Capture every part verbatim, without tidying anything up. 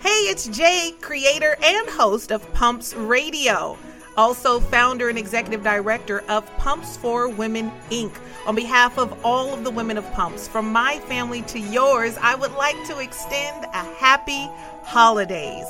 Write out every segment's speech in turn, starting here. Hey, it's Jay, creator and host of Pumps Radio, also founder and executive director of Pumps for Women Incorporated. On behalf of all of the women of Pumps, from my family to yours, I would like to extend a happy holidays.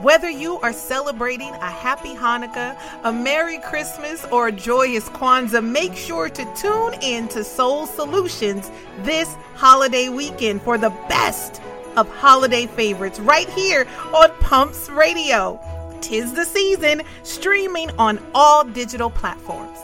Whether you are celebrating a happy Hanukkah, a Merry Christmas, or a joyous Kwanzaa, make sure to tune in to Soul Solutions this holiday weekend for the best of holiday favorites right here on Pumps Radio. 'Tis the season, streaming on all digital platforms.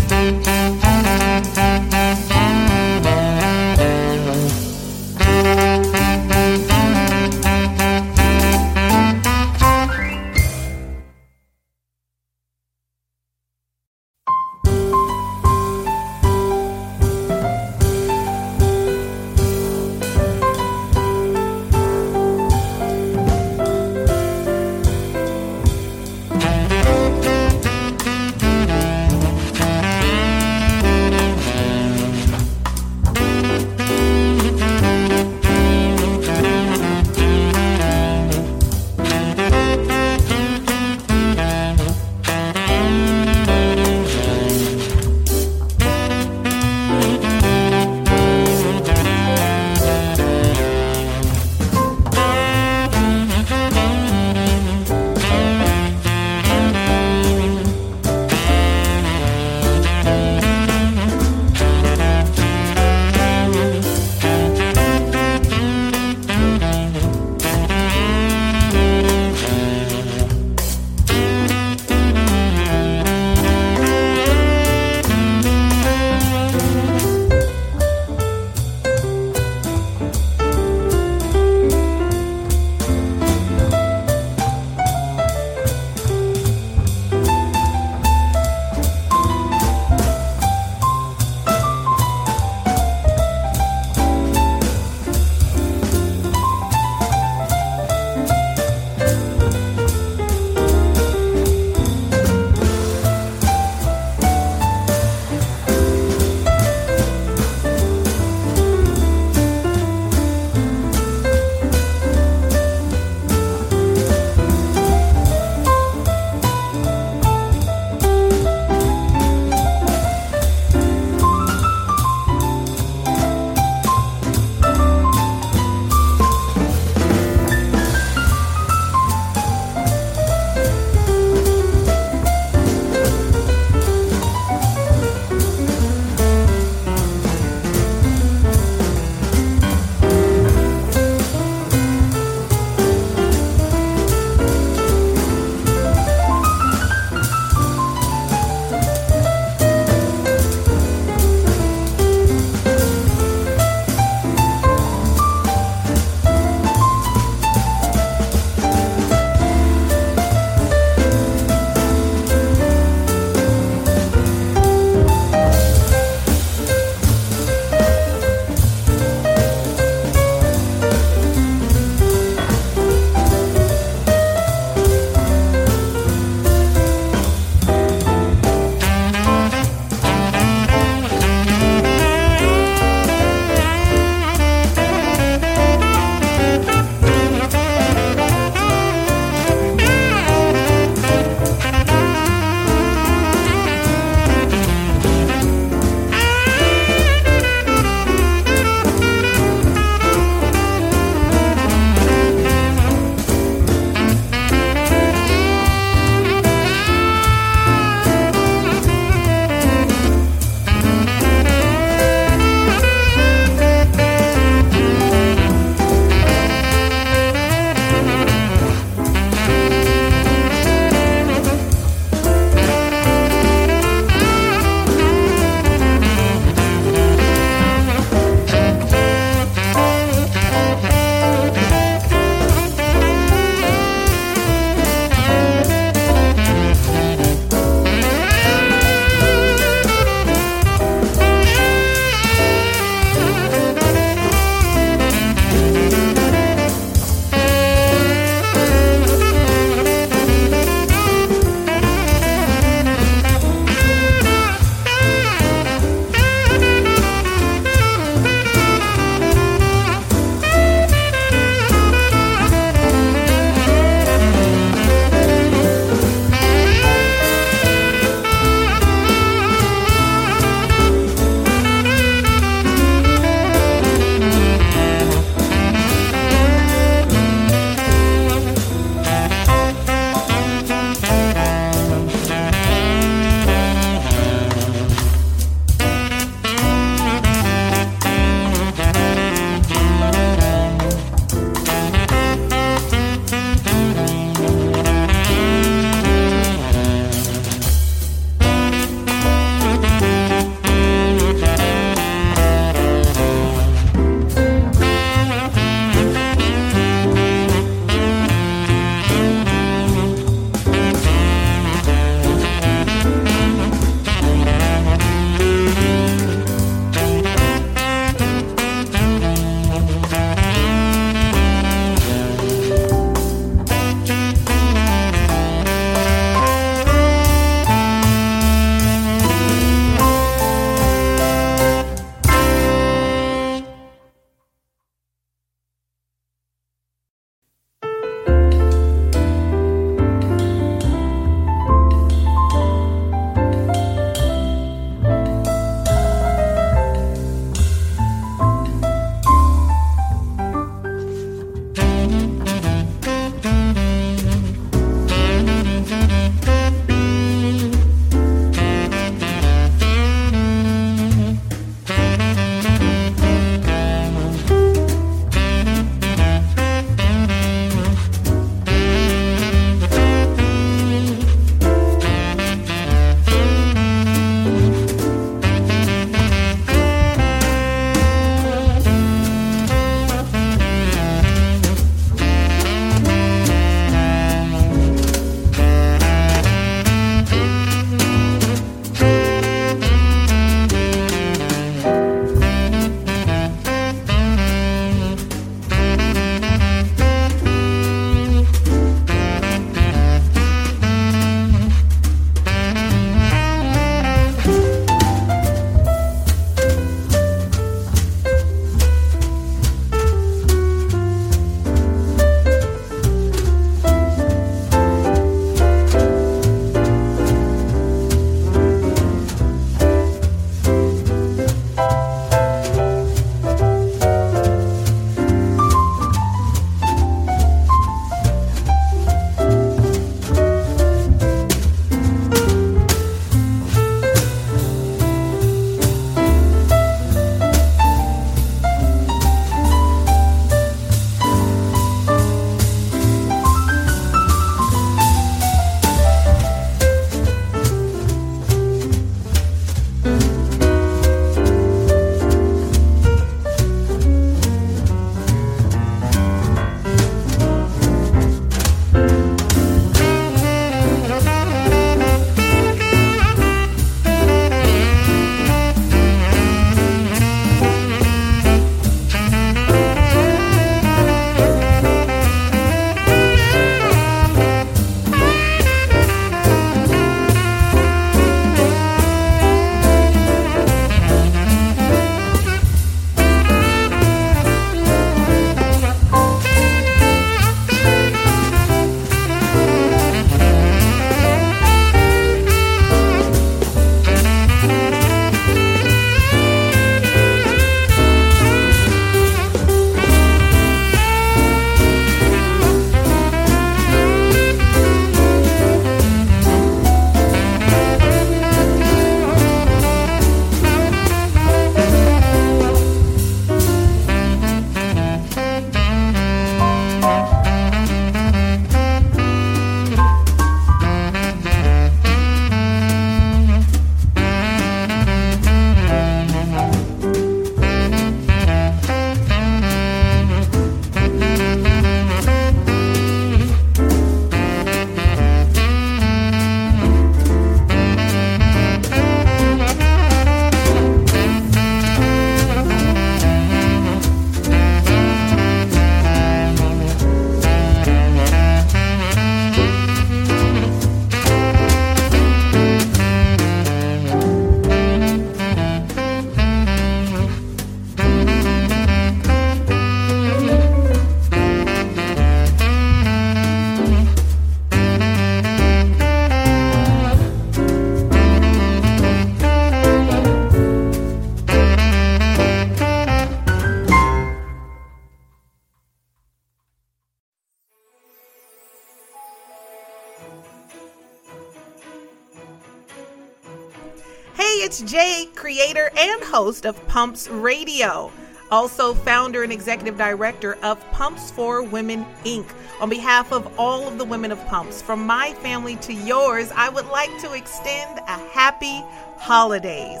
It's Jay, creator and host of Pumps Radio, also founder and executive director of Pumps for Women Incorporated. On behalf of all of the women of Pumps, from my family to yours, I would like to extend a happy holidays.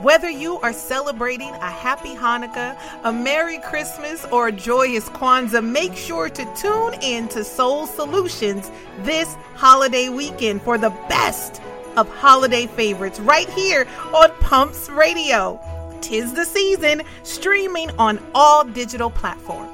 Whether you are celebrating a happy Hanukkah, a Merry Christmas, or a joyous Kwanzaa, make sure to tune in to Soul Solutions this holiday weekend for the best of holiday favorites right here on Pumps Radio. 'Tis the season, streaming on all digital platforms.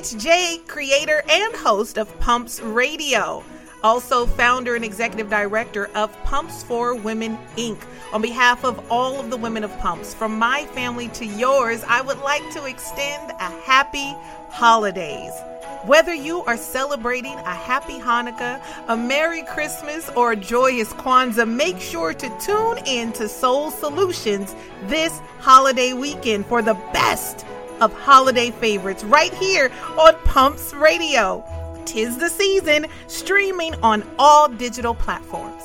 It's Jay, creator and host of Pumps Radio, also founder and executive director of Pumps for Women Incorporated. On behalf of all of the women of Pumps, from my family to yours, I would like to extend a happy holidays. Whether you are celebrating a happy Hanukkah, a Merry Christmas, or a joyous Kwanzaa, make sure to tune in to Soul Solutions this holiday weekend for the best of holiday favorites right here on Pumps Radio. 'Tis the season, streaming on all digital platforms.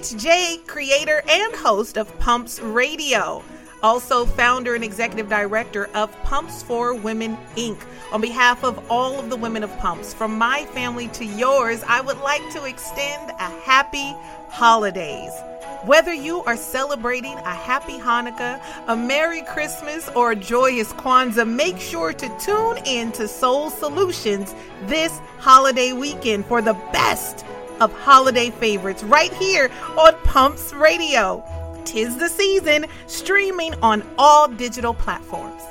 It's Jay, creator and host of Pumps Radio, also founder and executive director of Pumps for Women Incorporated. On behalf of all of the women of Pumps, from my family to yours, I would like to extend a happy holidays. Whether you are celebrating a happy Hanukkah, a Merry Christmas, or a joyous Kwanzaa, make sure to tune in to Soul Solutions this holiday weekend for the best of holiday favorites right here on Pumps Radio. 'Tis the season, streaming on all digital platforms.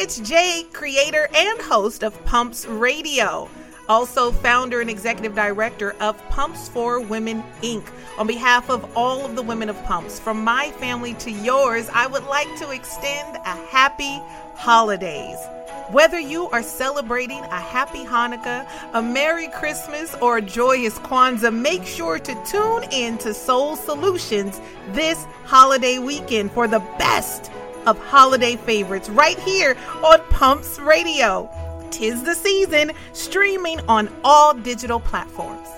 it's Jay, creator and host of Pumps Radio, also founder and executive director of Pumps for Women Incorporated. On behalf of all of the women of Pumps, from my family to yours, I would like to extend a happy holidays. Whether you are celebrating a happy Hanukkah, a Merry Christmas, or a joyous Kwanzaa, make sure to tune in to Soul Solutions this holiday weekend for the best of holiday favorites right here on Pumps Radio. 'Tis the season, streaming on all digital platforms.